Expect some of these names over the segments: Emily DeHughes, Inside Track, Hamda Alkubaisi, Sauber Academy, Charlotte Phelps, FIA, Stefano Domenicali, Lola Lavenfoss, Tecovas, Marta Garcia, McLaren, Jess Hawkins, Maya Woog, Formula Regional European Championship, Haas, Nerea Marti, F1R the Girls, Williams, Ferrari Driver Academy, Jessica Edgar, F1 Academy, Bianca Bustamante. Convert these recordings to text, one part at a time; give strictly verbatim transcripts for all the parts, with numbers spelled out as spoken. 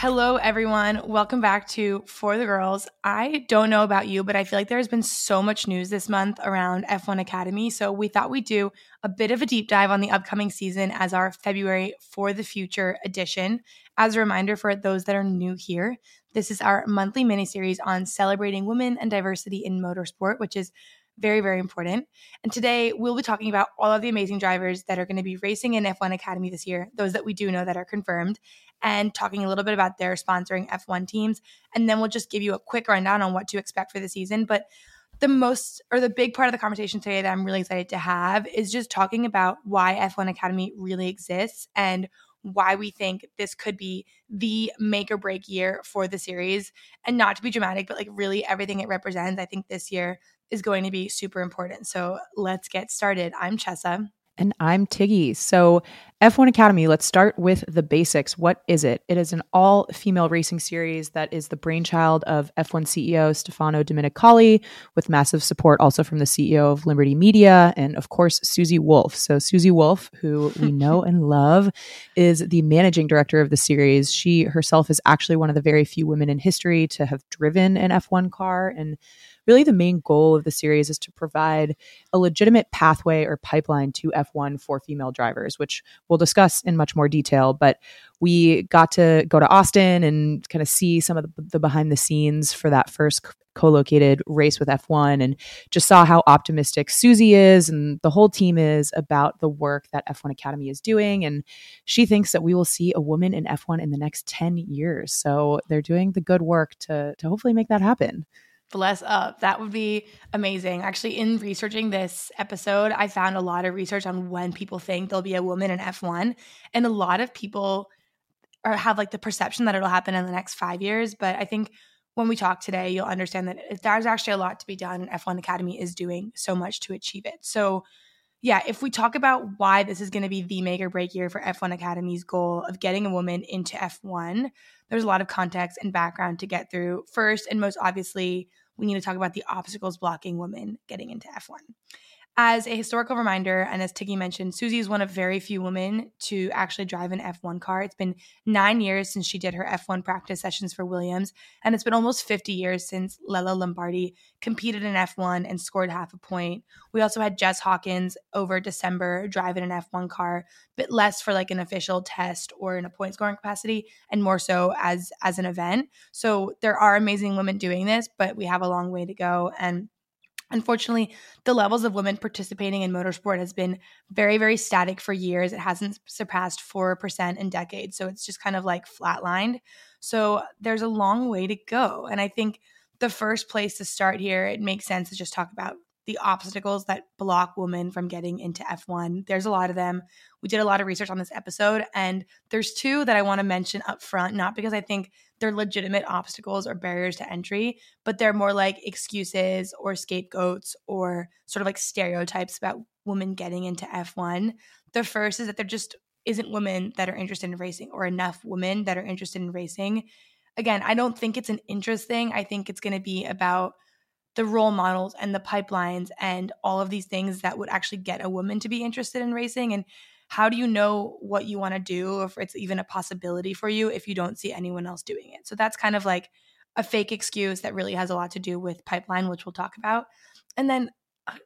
Hello, everyone. Welcome back to For the Girls. I don't know about you, but I feel like there's been so much news this month around F one Academy. So we thought we'd do a bit of a deep dive on the upcoming season as our February For the Future edition. As a reminder for those that are new here, this is our monthly miniseries on celebrating women and diversity in motorsport, which is very, very important. And today we'll be talking about all of the amazing drivers that are going to be racing in F one Academy this year, those that we do know that are confirmed, and talking a little bit about their sponsoring F one teams. And then we'll just give you a quick rundown on what to expect for the season. But the most, or the big part of the conversation today that I'm really excited to have is just talking about why F one Academy really exists and why we think this could be the make or break year for the series. And not to be dramatic, but like really everything it represents, I think this year is going to be super important. So let's get started. I'm Chessa. And I'm Tiggy. So F one Academy, let's start with the basics. What is it? It is an all-female racing series that is the brainchild of F one C E O Stefano Domenicali, with massive support also from the C E O of Liberty Media and, of course, Susie Wolff. So Susie Wolff, who we know and love, is the managing director of the series. She herself is actually one of the very few women in history to have driven an F one car, and really the main goal of the series is to provide a legitimate pathway or pipeline to F one for female drivers, which we'll discuss in much more detail. But we got to go to Austin and kind of see some of the, the behind the scenes for that first co-located race with F one, and just saw how optimistic Susie is and the whole team is about the work that F one Academy is doing. And she thinks that we will see a woman in F one in the next ten years. So they're doing the good work to, to hopefully make that happen. Bless up. That would be amazing. Actually, in researching this episode, I found a lot of research on when people think there'll be a woman in F one. And a lot of people are, have like the perception that it'll happen in the next five years. But I think when we talk today, you'll understand that there's actually a lot to be done. And F one Academy is doing so much to achieve it. So yeah, if we talk about why this is going to be the make or break year for F one Academy's goal of getting a woman into F one, there's a lot of context and background to get through. First, and most obviously, we need to talk about the obstacles blocking women getting into F one. As a historical reminder, and as Tiggy mentioned, Susie is one of very few women to actually drive an F one car. It's been nine years since she did her F one practice sessions for Williams, and it's been almost fifty years since Lella Lombardi competed in F one and scored half a point. We also had Jess Hawkins over December driving an F one car, but less for like an official test or in a point scoring capacity, and more so as, as an event. So there are amazing women doing this, but we have a long way to go. And unfortunately, the levels of women participating in motorsport has been very, very static for years. It hasn't surpassed four percent in decades. So it's just kind of like flatlined. So there's a long way to go. And I think the first place to start here, it makes sense to just talk about the obstacles that block women from getting into F one. There's a lot of them. We did a lot of research on this episode, and there's two that I want to mention up front, not because I think they're legitimate obstacles or barriers to entry, but they're more like excuses or scapegoats or sort of like stereotypes about women getting into F one. The first is that there just isn't women that are interested in racing, or enough women that are interested in racing. Again, I don't think it's an interest thing. I think it's going to be about the role models and the pipelines and all of these things that would actually get a woman to be interested in racing. And how do you know what you want to do, if it's even a possibility for you, if you don't see anyone else doing it? So that's kind of like a fake excuse that really has a lot to do with pipeline, which we'll talk about. And then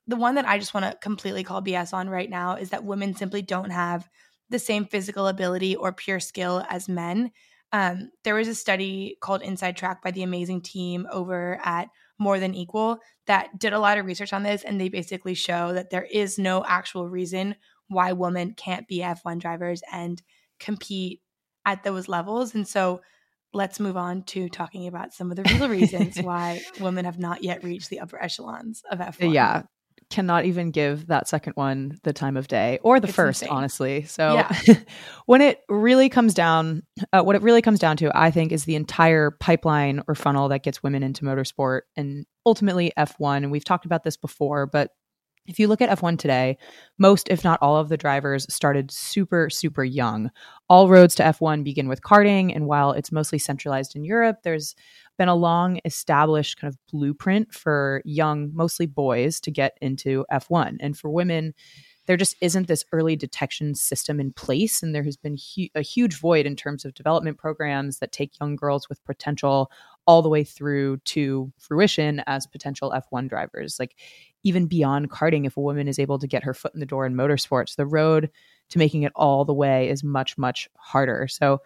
the one that I just want to completely call B S on right now is that women simply don't have the same physical ability or pure skill as men. Um, there was a study called Inside Track by the amazing team over at More Than Equal that did a lot of research on this, and they basically show that there is no actual reason why women can't be F one drivers and compete at those levels. And so let's move on to talking about some of the real reasons why women have not yet reached the upper echelons of F one. Yeah. Cannot even give that second one the time of day, or the it's first, insane. honestly. So yeah. when it really comes down, uh, what it really comes down to, I think, is the entire pipeline or funnel that gets women into motorsport and ultimately F one. And we've talked about this before, but if you look at F one today, most, if not all, of the drivers started super, super young. All roads to F one begin with karting, and while it's mostly centralized in Europe, there's been a long established kind of blueprint for young, mostly boys, to get into F one. And for women, there just isn't this early detection system in place. And there has been hu- a huge void in terms of development programs that take young girls with potential all the way through to fruition as potential F one drivers. Like, even beyond karting, if a woman is able to get her foot in the door in motorsports, the road to making it all the way is much, much harder. So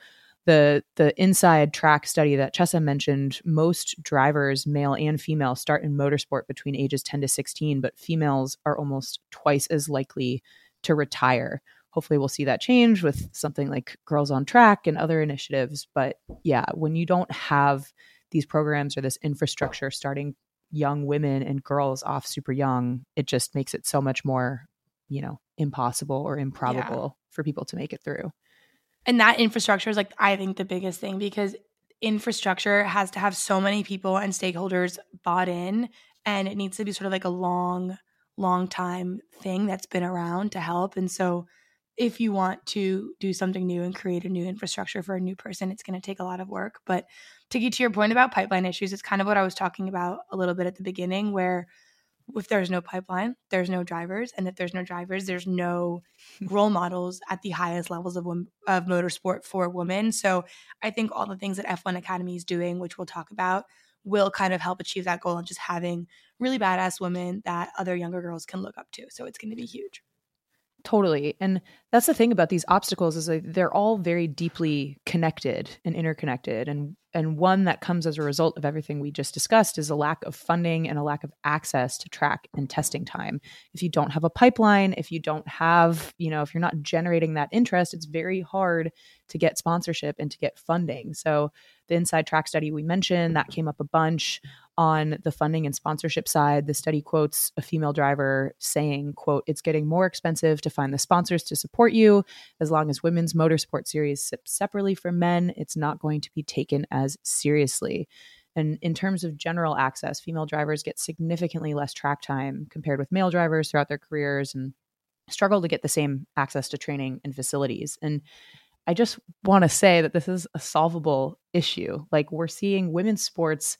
the the Inside Track study that Chesa mentioned, most drivers, male and female, start in motorsport between ages ten to sixteen, but females are almost twice as likely to retire. Hopefully we'll see that change with something like Girls on Track and other initiatives. But yeah, when you don't have these programs or this infrastructure starting young women and girls off super young, it just makes it so much more, you know, impossible or improbable yeah. for people to make it through. And that infrastructure is, like, I think the biggest thing, because infrastructure has to have so many people and stakeholders bought in, and it needs to be sort of like a long, long time thing that's been around to help. And so if you want to do something new and create a new infrastructure for a new person, it's going to take a lot of work. But to get to your point about pipeline issues, it's kind of what I was talking about a little bit at the beginning, where if there's no pipeline, there's no drivers. And if there's no drivers, there's no role models at the highest levels of wom- of motorsport for women. So I think all the things that F one Academy is doing, which we'll talk about, will kind of help achieve that goal of just having really badass women that other younger girls can look up to. So it's going to be huge. Totally. And that's the thing about these obstacles, is they're all very deeply connected and interconnected. And and one that comes as a result of everything we just discussed is a lack of funding and a lack of access to track and testing time. If you don't have a pipeline, if you don't have, you know, if you're not generating that interest, it's very hard to get sponsorship and to get funding. So the Inside Track study we mentioned, that came up a bunch. On the funding and sponsorship side, the study quotes a female driver saying, quote, "It's getting more expensive to find the sponsors to support you. As long as women's motorsport series sit separately from men, it's not going to be taken as seriously." And in terms of general access, female drivers get significantly less track time compared with male drivers throughout their careers, and struggle to get the same access to training and facilities. And I just want to say that this is a solvable issue. Like, we're seeing women's sports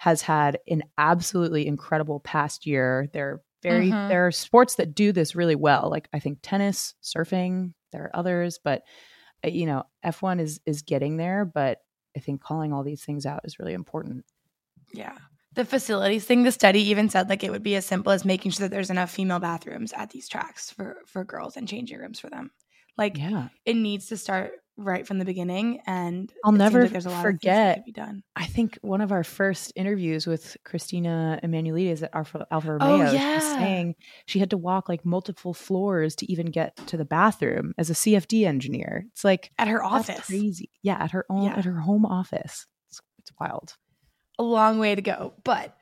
has had an absolutely incredible past year. There are very mm-hmm. there are sports that do this really well. Like, I think tennis, surfing, there are others, but you know, F one is is getting there, but I think calling all these things out is really important. Yeah. The facilities thing, the study even said, like, it would be as simple as making sure that there's enough female bathrooms at these tracks for for girls and changing rooms for them. Like, yeah. It needs to start right from the beginning, and I'll never like there's a lot forget. Of be done. I think one of our first interviews with Christina Emanuelides at Alfa, Alfa Romeo, oh, yeah. she was saying she had to walk like multiple floors to even get to the bathroom as a C F D engineer. It's like at her office, that's crazy. Yeah, at her own, yeah. at her home office. It's, it's wild. A long way to go, but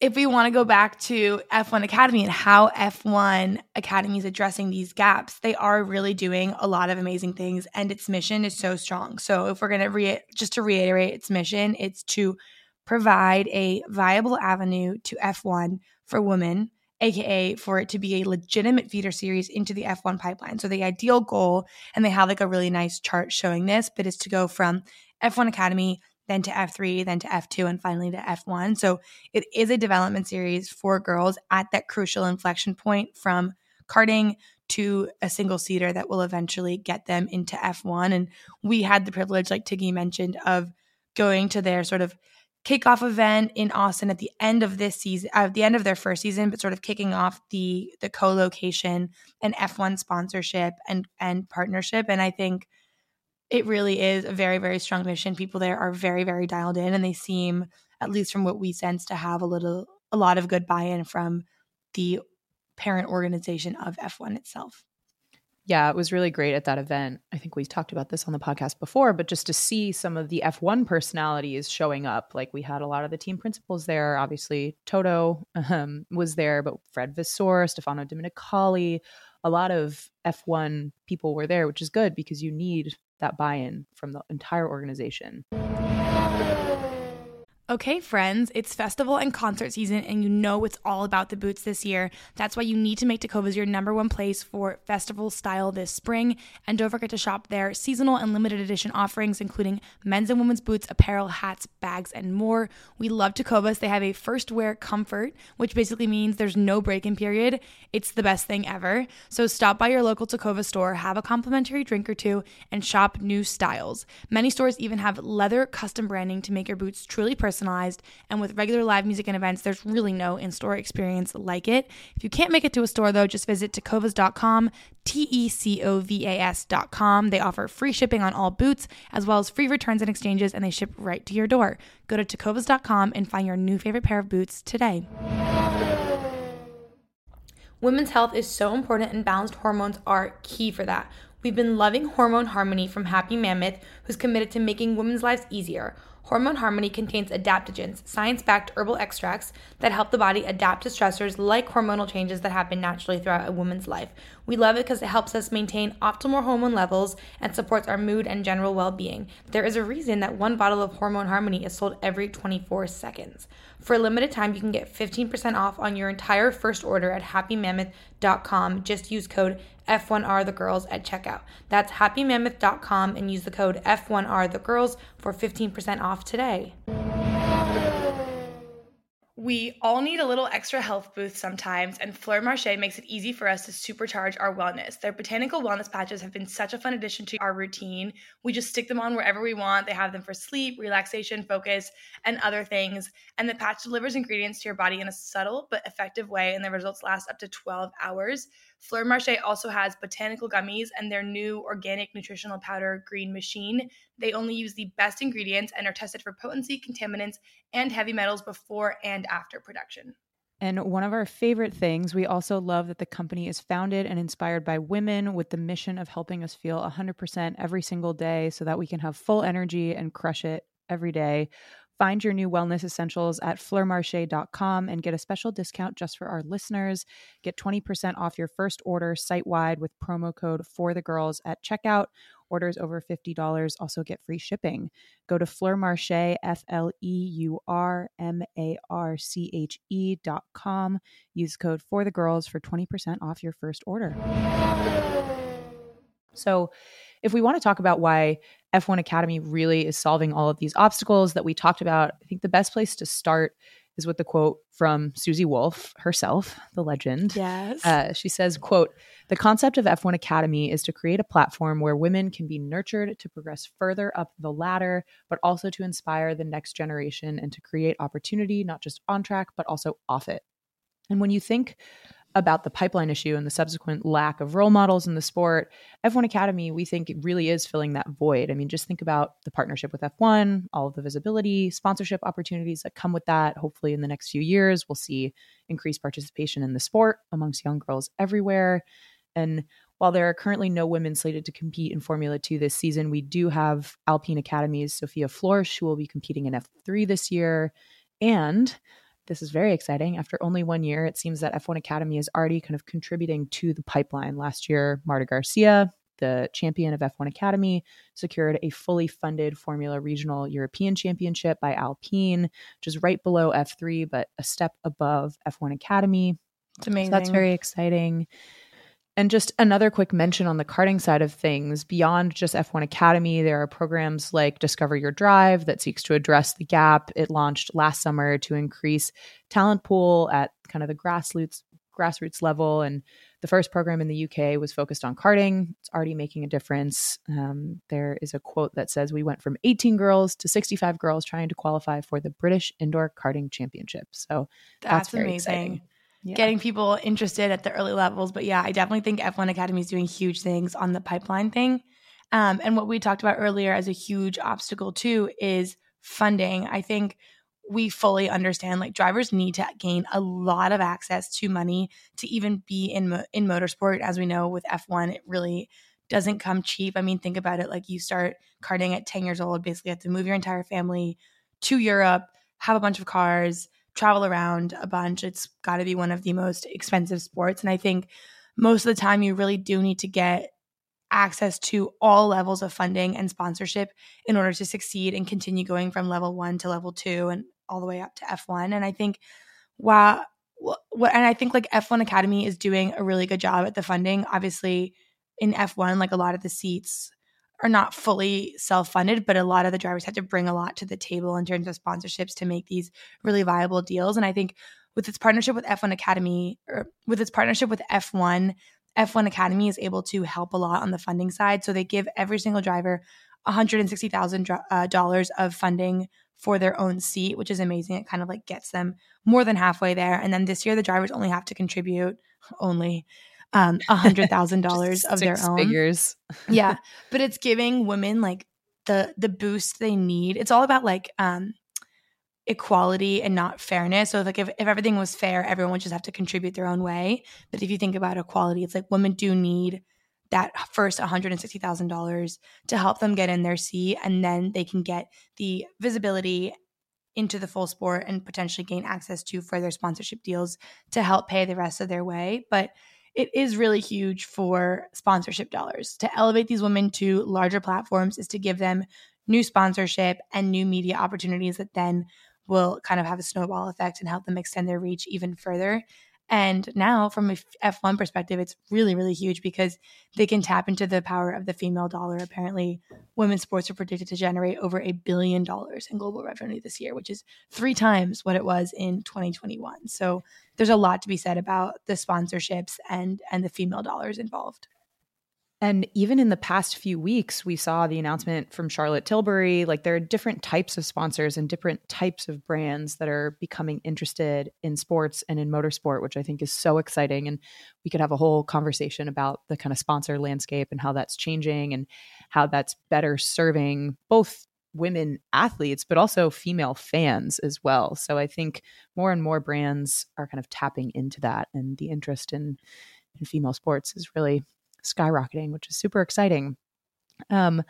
if we want to go back to F one Academy and how F one Academy is addressing these gaps, they are really doing a lot of amazing things, and its mission is so strong. So if we're going to re- just to reiterate its mission, it's to provide a viable avenue to F one for women, aka for it to be a legitimate feeder series into the F one pipeline. So the ideal goal, and they have like a really nice chart showing this, but is to go from F one Academy then to F three, then to F two, and finally to F one. So it is a development series for girls at that crucial inflection point from karting to a single-seater that will eventually get them into F one. And we had the privilege, like Tiggy mentioned, of going to their sort of kickoff event in Austin at the end of this season, at the end of their first season, but sort of kicking off the the co-location and F one sponsorship and and partnership. And I think it really is a very, very strong mission. People there are very, very dialed in, and they seem, at least from what we sense, to have a little, a lot of good buy-in from the parent organization of F one itself. Yeah, it was really great at that event. I think we talked about this on the podcast before, but just to see some of the F one personalities showing up. Like, we had a lot of the team principals there. Obviously, Toto um, was there, but Fred Vasseur, Stefano Domenicali, a lot of F one people were there, which is good because you need that buy-in from the entire organization. Okay, friends, it's festival and concert season, and you know it's all about the boots this year. That's why you need to make Tecovas your number one place for festival style this spring. And don't forget to shop their seasonal and limited edition offerings, including men's and women's boots, apparel, hats, bags, and more. We love Tecovas. They have a first wear comfort, which basically means there's no break-in period. It's the best thing ever. So stop by your local Tecovas store, have a complimentary drink or two, and shop new styles. Many stores even have leather custom branding to make your boots truly personal. Personalized, and with regular live music and events, there's really no in-store experience like it. If you can't make it to a store, though, just visit tecovas dot com, T E C O V A S dot com. They offer free shipping on all boots, as well as free returns and exchanges, and they ship right to your door. Go to tecovas dot com and find your new favorite pair of boots today. Women's health is so important, and balanced hormones are key for that. We've been loving Hormone Harmony from Happy Mammoth, who's committed to making women's lives easier. Hormone Harmony contains adaptogens, science-backed herbal extracts that help the body adapt to stressors like hormonal changes that happen naturally throughout a woman's life. We love it because it helps us maintain optimal hormone levels and supports our mood and general well-being. There is a reason that one bottle of Hormone Harmony is sold every twenty-four seconds. For a limited time, you can get fifteen percent off on your entire first order at happy mammoth dot com. Just use code F one R the Girls at checkout. That's happy mammoth dot com and use the code F one R the Girls for fifteen percent off today. We all need a little extra health boost sometimes, and Fleur Marche makes it easy for us to supercharge our wellness. Their botanical wellness patches have been such a fun addition to our routine. We just stick them on wherever we want. They have them for sleep, relaxation, focus, and other things. And the patch delivers ingredients to your body in a subtle but effective way, and the results last up to twelve hours. Fleur Marche also has botanical gummies and their new organic nutritional powder, Green Machine. They only use the best ingredients and are tested for potency, contaminants, and heavy metals before and after production. And one of our favorite things, we also love that the company is founded and inspired by women with the mission of helping us feel one hundred percent every single day so that we can have full energy and crush it every day. Find your new wellness essentials at fleur marche dot com and get a special discount just for our listeners. Get twenty percent off your first order site-wide with promo code FORTHEGIRLS at checkout. Orders over fifty dollars also get free shipping. Go to Fleur Marche, F L E U R M A R C H E dot com. Use code FORTHEGIRLS for twenty percent off your first order. So if we want to talk about why F one Academy really is solving all of these obstacles that we talked about, I think the best place to start is with the quote from Susie Wolff herself, the legend. Yes. Uh, she says, quote, "The concept of F one Academy is to create a platform where women can be nurtured to progress further up the ladder, but also to inspire the next generation and to create opportunity, not just on track, but also off it." And when you think about the pipeline issue and the subsequent lack of role models in the sport, F one Academy, we think it really is filling that void. I mean, just think about the partnership with F one, all of the visibility, sponsorship opportunities that come with that. Hopefully in the next few years, we'll see increased participation in the sport amongst young girls everywhere. And while there are currently no women slated to compete in Formula two this season, we do have Alpine Academy's Sophia Florsch, who will be competing in F three this year. And this is very exciting. After only one year, it seems that F one Academy is already kind of contributing to the pipeline. Last year, Marta Garcia, the champion of F one Academy, secured a fully funded Formula Regional European Championship by Alpine, which is right below F three, but a step above F one Academy. It's amazing. So that's very exciting. And just another quick mention on the karting side of things, beyond just F one Academy, there are programs like Discover Your Drive that seeks to address the gap. It launched last summer to increase talent pool at kind of the grassroots grassroots level. And the first program in the U K was focused on karting. It's already making a difference. Um, there is a quote that says, "We went from eighteen girls to sixty-five girls trying to qualify for the British Indoor Karting Championship." So that's, that's very amazing. Exciting. Yeah. Getting people interested at the early levels. But yeah, I definitely think F one Academy is doing huge things on the pipeline thing. Um, and what we talked about earlier as a huge obstacle too is funding. I think we fully understand like drivers need to gain a lot of access to money to even be in mo- in motorsport. As we know with F one, it really doesn't come cheap. I mean, think about it. Like you start karting at ten years old, basically have to move your entire family to Europe, have a bunch of cars, travel around a bunch. It's got to be one of the most expensive sports. And I think most of the time you really do need to get access to all levels of funding and sponsorship in order to succeed and continue going from level one to level two and all the way up to F one. And I think, wow, what, and I think like F one Academy is doing a really good job at the funding. Obviously in F one, like a lot of the seats are not fully self-funded, but a lot of the drivers have to bring a lot to the table in terms of sponsorships to make these really viable deals. And I think with its partnership with F one Academy, or with its partnership with F one, F one Academy is able to help a lot on the funding side. So they give every single driver one hundred sixty thousand dollars of funding for their own seat, which is amazing. It kind of like gets them more than halfway there. And then this year, the drivers only have to contribute only um, one hundred thousand dollars of their own. Figures. Yeah. But it's giving women like the the boost they need. It's all about like um, equality and not fairness. So like if, if everything was fair, everyone would just have to contribute their own way. But if you think about equality, it's like women do need that first one hundred sixty thousand dollars to help them get in their seat, and then they can get the visibility into the full sport and potentially gain access to further sponsorship deals to help pay the rest of their way. But it is really huge for sponsorship dollars. To elevate these women to larger platforms is to give them new sponsorship and new media opportunities that then will kind of have a snowball effect and help them extend their reach even further. And now from a F one perspective, it's really, really huge because they can tap into the power of the female dollar. Apparently, women's sports are predicted to generate over a billion dollars in global revenue this year, which is three times what it was in twenty twenty-one. So there's a lot to be said about the sponsorships and, and the female dollars involved. And even in the past few weeks, we saw the announcement from Charlotte Tilbury. Like there are different types of sponsors and different types of brands that are becoming interested in sports and in motorsport, which I think is so exciting. And we could have a whole conversation about the kind of sponsor landscape and how that's changing and how that's better serving both women athletes, but also female fans as well. So I think more and more brands are kind of tapping into that, and the interest in, in female sports is really skyrocketing, which is super exciting. Um,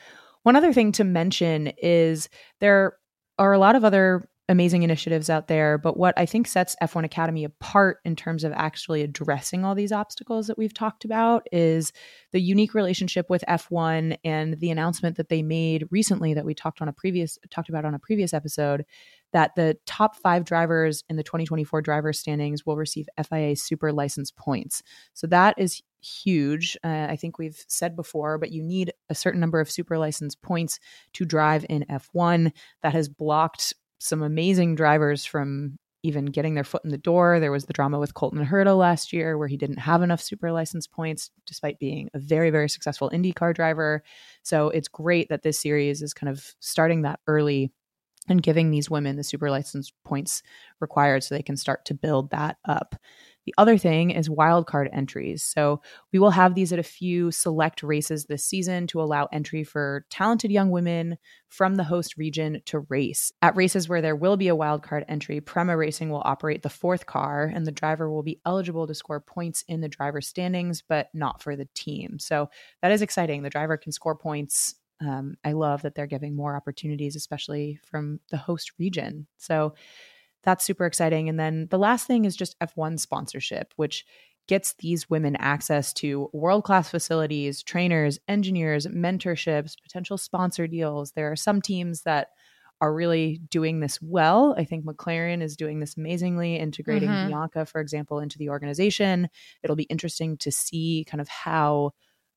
one other thing to mention is there are a lot of other amazing initiatives out there, but what I think sets F one Academy apart in terms of actually addressing all these obstacles that we've talked about is the unique relationship with F one and the announcement that they made recently that we talked on a previous talked about on a previous episode, that the top five drivers in the twenty twenty-four driver standings will receive F I A super license points. So that is huge. Uh, I think we've said before, but you need a certain number of super license points to drive in F one. That has blocked some amazing drivers from even getting their foot in the door. There was the drama with Colton Herta last year where he didn't have enough super license points despite being a very, very successful IndyCar driver. So it's great that this series is kind of starting that early and giving these women the super license points required so they can start to build that up. The other thing is wildcard entries. So we will have these at a few select races this season to allow entry for talented young women from the host region to race. At races where there will be a wildcard entry, Prema Racing will operate the fourth car, and the driver will be eligible to score points in the driver standings, but not for the team. So that is exciting. The driver can score points. Um, I love that they're giving more opportunities, especially from the host region. So that's super exciting. And then the last thing is just F one sponsorship, which gets these women access to world-class facilities, trainers, engineers, mentorships, potential sponsor deals. There are some teams that are really doing this well. I think McLaren is doing this amazingly, integrating mm-hmm. Bianca, for example, into the organization. It'll be interesting to see kind of how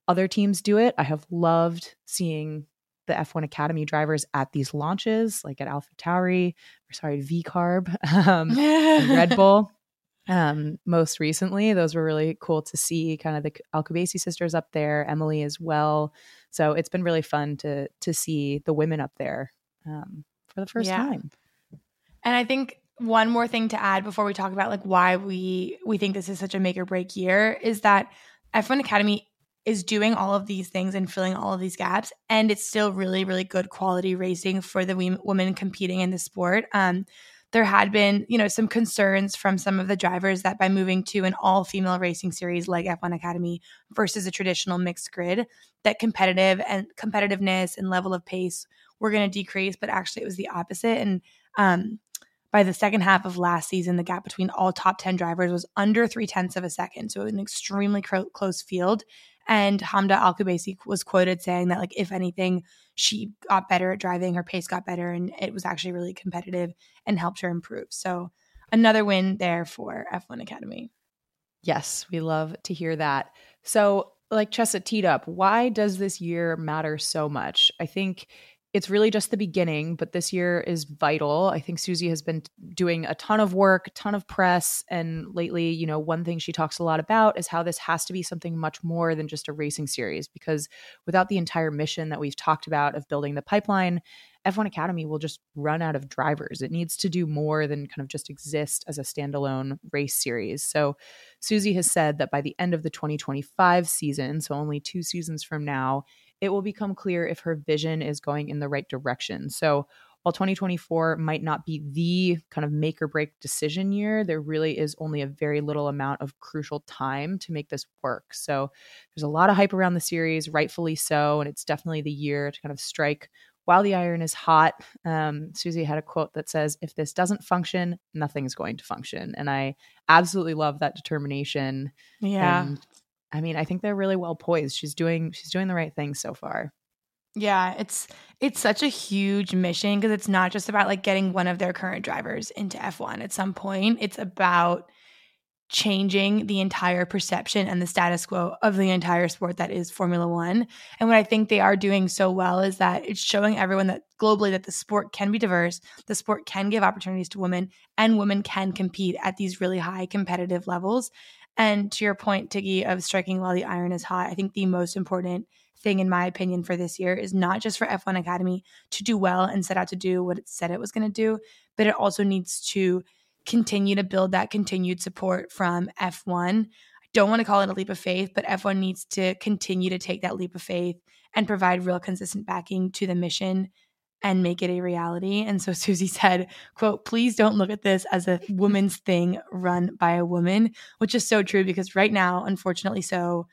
other teams do it. I have loved seeing the F one Academy drivers at these launches, like at Alpha Tauri, or sorry, V-Carb, um, and Red Bull. Um, most recently, those were really cool to see, kind of the Alkubaisi sisters up there, Emily as well. So it's been really fun to to see the women up there um, for the first yeah. time. And I think one more thing to add before we talk about like why we we think this is such a make or break year is that F one Academy is doing all of these things and filling all of these gaps. And it's still really, really good quality racing for the we- women competing in the sport. Um, there had been, you know, some concerns from some of the drivers that by moving to an all-female racing series like F one Academy versus a traditional mixed grid, that competitive and competitiveness and level of pace were going to decrease. But actually, it was the opposite. And um, by the second half of last season, the gap between all top ten drivers was under three tenths of a second. So it was an extremely cro- close field. And Hamda Alkubaisi was quoted saying that, like, if anything, she got better at driving, her pace got better, and it was actually really competitive and helped her improve. So another win there for F one Academy. Yes, we love to hear that. So, like Chessa teed up, why does this year matter so much? I think it's really just the beginning, but this year is vital. I think Susie has been doing a ton of work, a ton of press. And lately, you know, one thing she talks a lot about is how this has to be something much more than just a racing series, because without the entire mission that we've talked about of building the pipeline, F one Academy will just run out of drivers. It needs to do more than kind of just exist as a standalone race series. So Susie has said that by the end of the twenty twenty-five season, so only two seasons from now, it will become clear if her vision is going in the right direction. So while twenty twenty-four might not be the kind of make or break decision year, there really is only a very little amount of crucial time to make this work. So there's a lot of hype around the series, rightfully so, and it's definitely the year to kind of strike while the iron is hot. um, Susie had a quote that says, if this doesn't function, nothing's going to function. And I absolutely love that determination. Yeah. And I mean, I think they're really well poised. She's doing she's doing the right thing so far. Yeah, it's it's such a huge mission, because it's not just about like getting one of their current drivers into F one at some point. It's about changing the entire perception and the status quo of the entire sport that is Formula One. And what I think they are doing so well is that it's showing everyone that globally that the sport can be diverse, the sport can give opportunities to women, and women can compete at these really high competitive levels. And to your point, Tiggy, of striking while the iron is hot, I think the most important thing, in my opinion, for this year is not just for F one Academy to do well and set out to do what it said it was going to do, but it also needs to continue to build that continued support from F one. I don't want to call it a leap of faith, but F one needs to continue to take that leap of faith and provide real consistent backing to the mission and make it a reality. And so Susie said, quote, please don't look at this as a woman's thing run by a woman, which is so true, because right now, unfortunately, so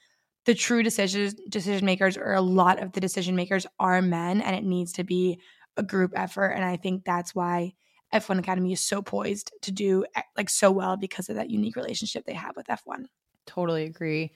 the true decision decision makers, or a lot of the decision makers, are men, and it needs to be a group effort. And I think that's why F one Academy is so poised to do like so well, because of that unique relationship they have with F one. Totally agree.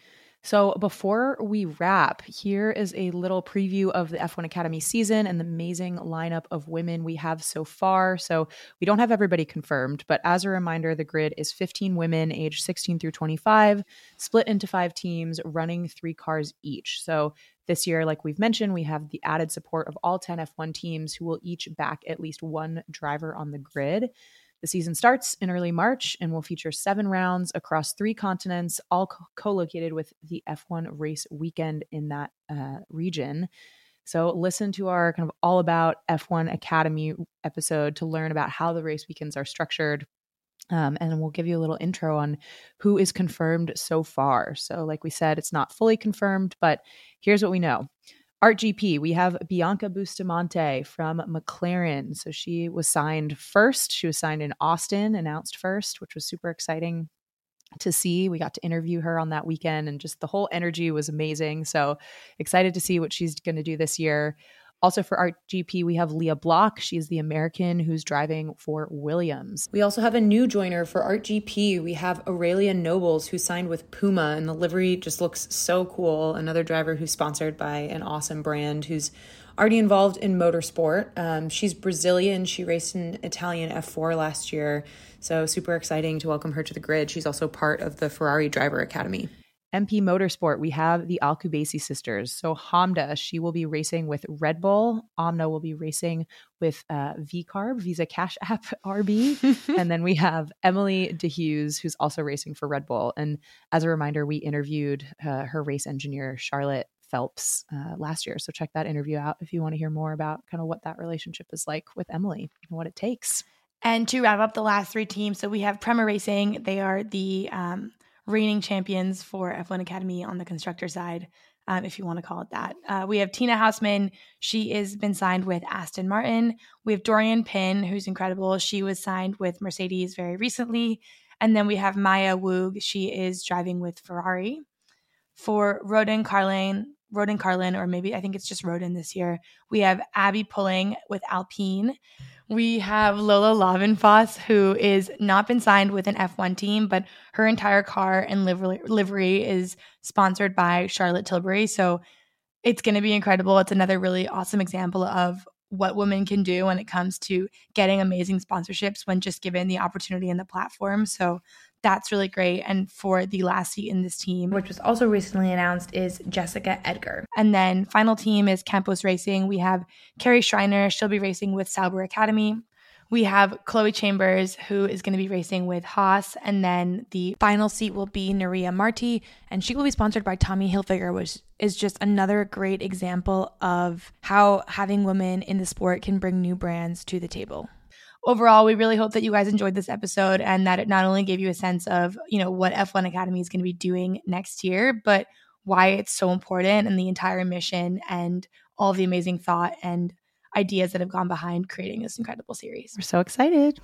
So before we wrap, here is a little preview of the F one Academy season and the amazing lineup of women we have so far. So we don't have everybody confirmed, but as a reminder, the grid is fifteen women aged sixteen through twenty-five, split into five teams running three cars each. So this year, like we've mentioned, we have the added support of all ten F one teams, who will each back at least one driver on the grid. The season starts in early March and will feature seven rounds across three continents, all co- co-located with the F one race weekend in that uh, region. So listen to our kind of all about F one Academy episode to learn about how the race weekends are structured. Um, and we'll give you a little intro on who is confirmed so far. So like we said, it's not fully confirmed, but here's what we know. ArtGP, we have Bianca Bustamante from McLaren. So she was signed first. She was signed in Austin, announced first, which was super exciting to see. We got to interview her on that weekend, and just the whole energy was amazing. So excited to see what she's going to do this year. Also for ArtGP, we have Leah Block. She is the American who's driving for Williams. We also have a new joiner for ArtGP. We have Aurelia Nobles, who signed with Puma, and the livery just looks so cool. Another driver who's sponsored by an awesome brand who's already involved in motorsport. Um, she's Brazilian. She raced in Italian F four last year, so super exciting to welcome her to the grid. She's also part of the Ferrari Driver Academy. M P Motorsport, we have the Alkubaisi sisters. So Hamda, she will be racing with Red Bull. Amna will be racing with uh, V-Carb, Visa Cash App R B. And then we have Emily DeHughes, who's also racing for Red Bull. And as a reminder, we interviewed uh, her race engineer, Charlotte Phelps, uh, last year. So check that interview out if you want to hear more about kind of what that relationship is like with Emily and what it takes. And to wrap up the last three teams, so we have Prema Racing. They are the... Um, reigning champions for F one Academy on the constructor side, um, if you want to call it that. Uh, we have Tina Houseman. She has been signed with Aston Martin. We have Dorian Pin, who's incredible. She was signed with Mercedes very recently. And then we have Maya Woog. She is driving with Ferrari. For Rodin Carlin, Roden Carlin, or maybe I think it's just Roden this year. We have Abby Pulling with Alpine. We have Lola Lavenfoss, who is not been signed with an F one team, but her entire car and livery is sponsored by Charlotte Tilbury. So it's going to be incredible. It's another really awesome example of what women can do when it comes to getting amazing sponsorships when just given the opportunity and the platform. So that's really great. And for the last seat in this team, which was also recently announced, is Jessica Edgar. And then final team is Campos Racing. We have Carrie Schreiner. She'll be racing with Sauber Academy. We have Chloe Chambers, who is going to be racing with Haas. And then the final seat will be Nerea Marti, and she will be sponsored by Tommy Hilfiger, which is just another great example of how having women in the sport can bring new brands to the table. Overall, we really hope that you guys enjoyed this episode and that it not only gave you a sense of, you know, what F one Academy is going to be doing next year, but why it's so important and the entire mission and all the amazing thought and ideas that have gone behind creating this incredible series. We're so excited.